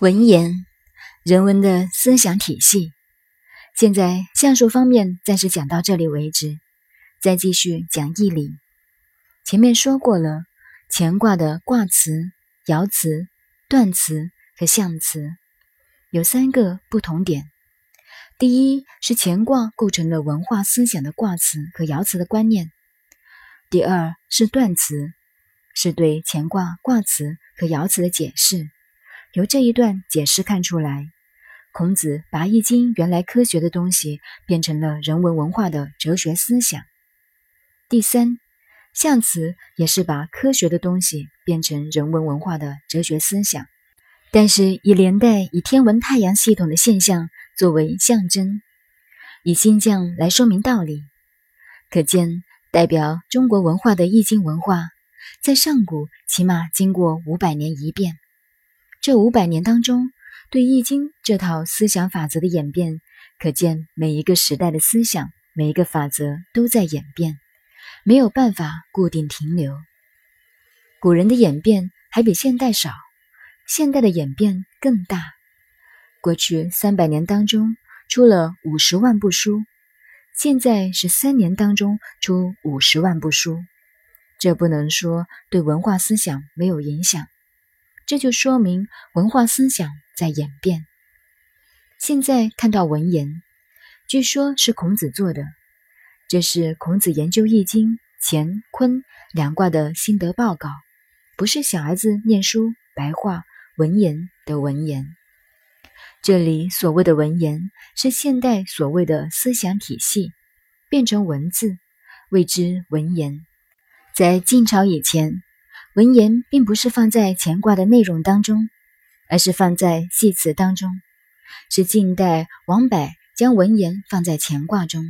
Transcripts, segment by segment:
文言，人文的思想体系。现在象数方面暂时讲到这里为止，再继续讲义理。前面说过了，乾卦的卦辞、爻辞、断辞和象辞有三个不同点。第一是乾卦构成了文化思想的卦辞和爻辞的观念。第二是断辞，是对乾卦卦辞和爻辞的解释。由这一段解释看出来，孔子把易经原来科学的东西变成了人文文化的哲学思想。第三，象辞也是把科学的东西变成人文文化的哲学思想，但是以连带以天文太阳系统的现象作为象征，以星象来说明道理。可见代表中国文化的易经文化在上古起码经过500年一变，这500年当中，对易经这套思想法则的演变，可见每一个时代的思想，每一个法则都在演变，没有办法固定停留。古人的演变还比现代少，现代的演变更大。过去300年当中出了50万部书，现在是3年当中出50万部书，这不能说对文化思想没有影响。这就说明文化思想在演变。现在看到文言，据说是孔子做的，这是孔子研究易经、乾、坤两卦的心得报告，不是小孩子念书、白话、文言的文言。这里所谓的文言是现代所谓的思想体系，变成文字，谓之文言。在晋朝以前，文言并不是放在乾卦的内容当中，而是放在系辞当中，是近代王柏将文言放在乾卦中。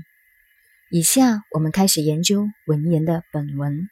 以下我们开始研究文言的本文。